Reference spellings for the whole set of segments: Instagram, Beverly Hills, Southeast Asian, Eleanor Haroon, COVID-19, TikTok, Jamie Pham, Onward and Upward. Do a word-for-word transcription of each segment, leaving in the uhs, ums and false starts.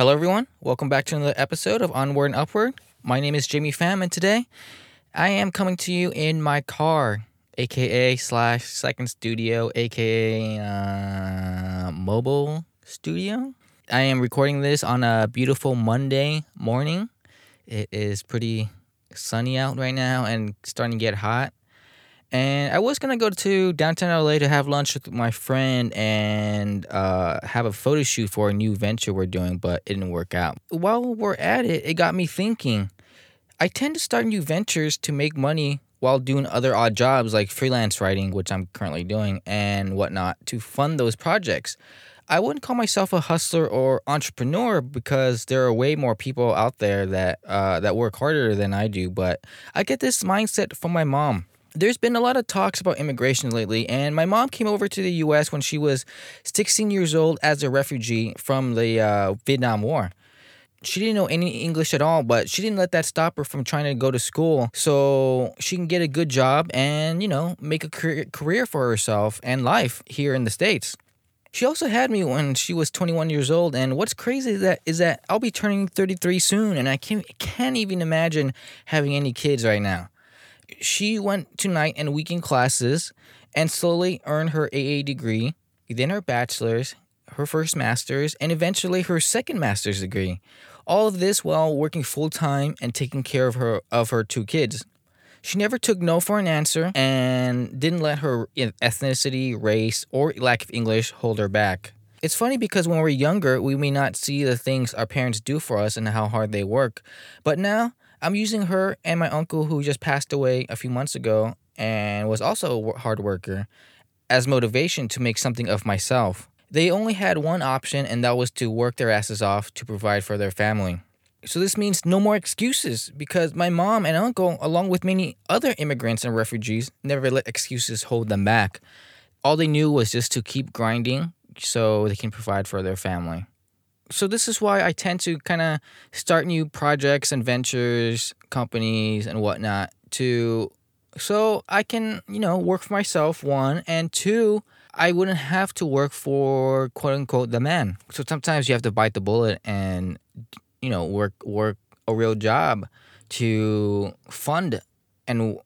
Hello everyone, welcome back to another episode of Onward and Upward. My name is Jamie Pham, and today I am coming to you in my car, aka slash second studio, aka uh, mobile studio. I am recording this on a beautiful Monday morning. It is pretty sunny out right now and starting to get hot. And I was going to go to downtown L A to have lunch with my friend and uh, have a photo shoot for a new venture we're doing, but it didn't work out. While we're at it, it got me thinking. I tend to start new ventures to make money while doing other odd jobs like freelance writing, which I'm currently doing, and whatnot, to fund those projects. I wouldn't call myself a hustler or entrepreneur because there are way more people out there that uh, that work harder than I do, but I get this mindset from my mom. There's been a lot of talks about immigration lately, and my mom came over to the U S when she was sixteen years old as a refugee from the uh, Vietnam War. She didn't know any English at all, but she didn't let that stop her from trying to go to school so she can get a good job and, you know, make a career for herself and life here in the States. She also had me when she was twenty-one years old, and what's crazy is that, is that I'll be turning thirty-three soon, and I can't, can't even imagine having any kids right now. She went to night and weekend classes and slowly earned her A A degree, then her bachelor's, her first master's, and eventually her second master's degree. All of this while working full-time and taking care of her of her two kids. She never took no for an answer and didn't let her ethnicity, race, or lack of English hold her back. It's funny because when we're younger, we may not see the things our parents do for us and how hard they work. But now, I'm using her and my uncle, who just passed away a few months ago and was also a hard worker, as motivation to make something of myself. They only had one option, and that was to work their asses off to provide for their family. So this means no more excuses, because my mom and uncle, along with many other immigrants and refugees, never let excuses hold them back. All they knew was just to keep grinding so they can provide for their family. So this is why I tend to kind of start new projects and ventures, companies, and whatnot, to so I can, you know, work for myself, one, and two, I wouldn't have to work for, quote-unquote, the man. So sometimes you have to bite the bullet and, you know, work work a real job to fund and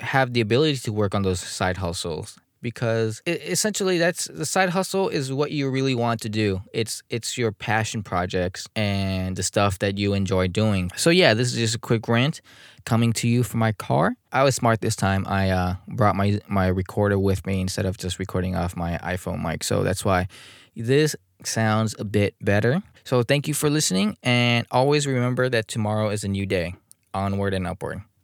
have the ability to work on those side hustles. Because essentially, that's the side hustle is what you really want to do. It's it's your passion projects and the stuff that you enjoy doing. So yeah, this is just a quick rant coming to you from my car. I was smart this time. I uh, brought my, my recorder with me instead of just recording off my iPhone mic. So that's why this sounds a bit better. So thank you for listening. And always remember that tomorrow is a new day. Onward and upward.